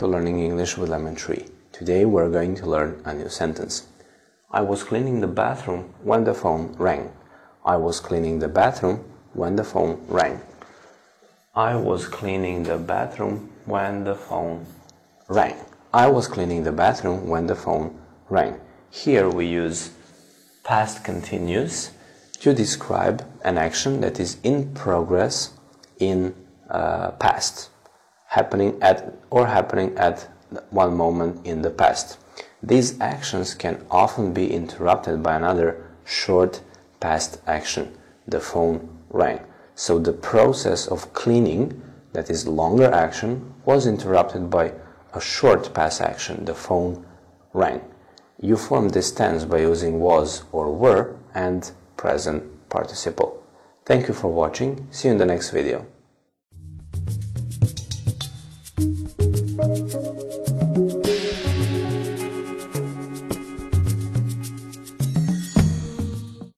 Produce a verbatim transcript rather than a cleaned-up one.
to Learning English with Lemon Tree. Today we're going to learn a new sentence. I was cleaning the bathroom when the phone rang. I was cleaning the bathroom when the phone rang. I was cleaning the bathroom when the phone rang. I was cleaning the bathroom when the phone rang. Here we use past continuous to describe an action that is in progress in uh, past, happening at or happening at one moment in the past. These actions can often be interrupted by another short past action. The phone rang. So the process of cleaning, that is longer action, was interrupted by a short past action. The phone rang. You form this tense by using was or were and present participle. Thank you for watching. See you in the next video.